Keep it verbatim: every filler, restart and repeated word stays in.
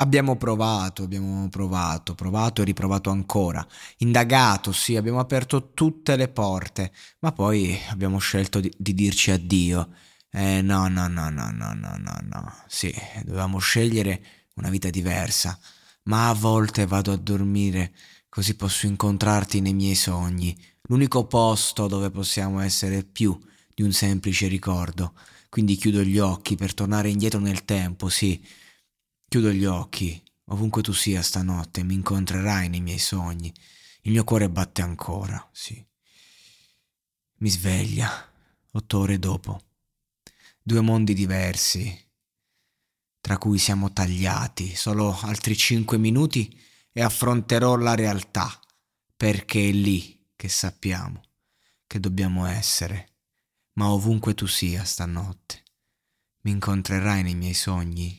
Abbiamo provato, abbiamo provato, provato e riprovato ancora, indagato, sì, abbiamo aperto tutte le porte, ma poi abbiamo scelto di, di dirci addio. Eh no, no, no, no, no, no, no, no, sì, dovevamo scegliere una vita diversa, ma a volte vado a dormire così posso incontrarti nei miei sogni, l'unico posto dove possiamo essere più di un semplice ricordo, quindi chiudo gli occhi per tornare indietro nel tempo, sì. Chiudo gli occhi, ovunque tu sia stanotte, mi incontrerai nei miei sogni. Il mio cuore batte ancora, sì. Mi sveglia, otto ore dopo. Due mondi diversi, tra cui siamo tagliati. Solo altri cinque minuti e affronterò la realtà, perché è lì che sappiamo che dobbiamo essere. Ma ovunque tu sia stanotte, mi incontrerai nei miei sogni.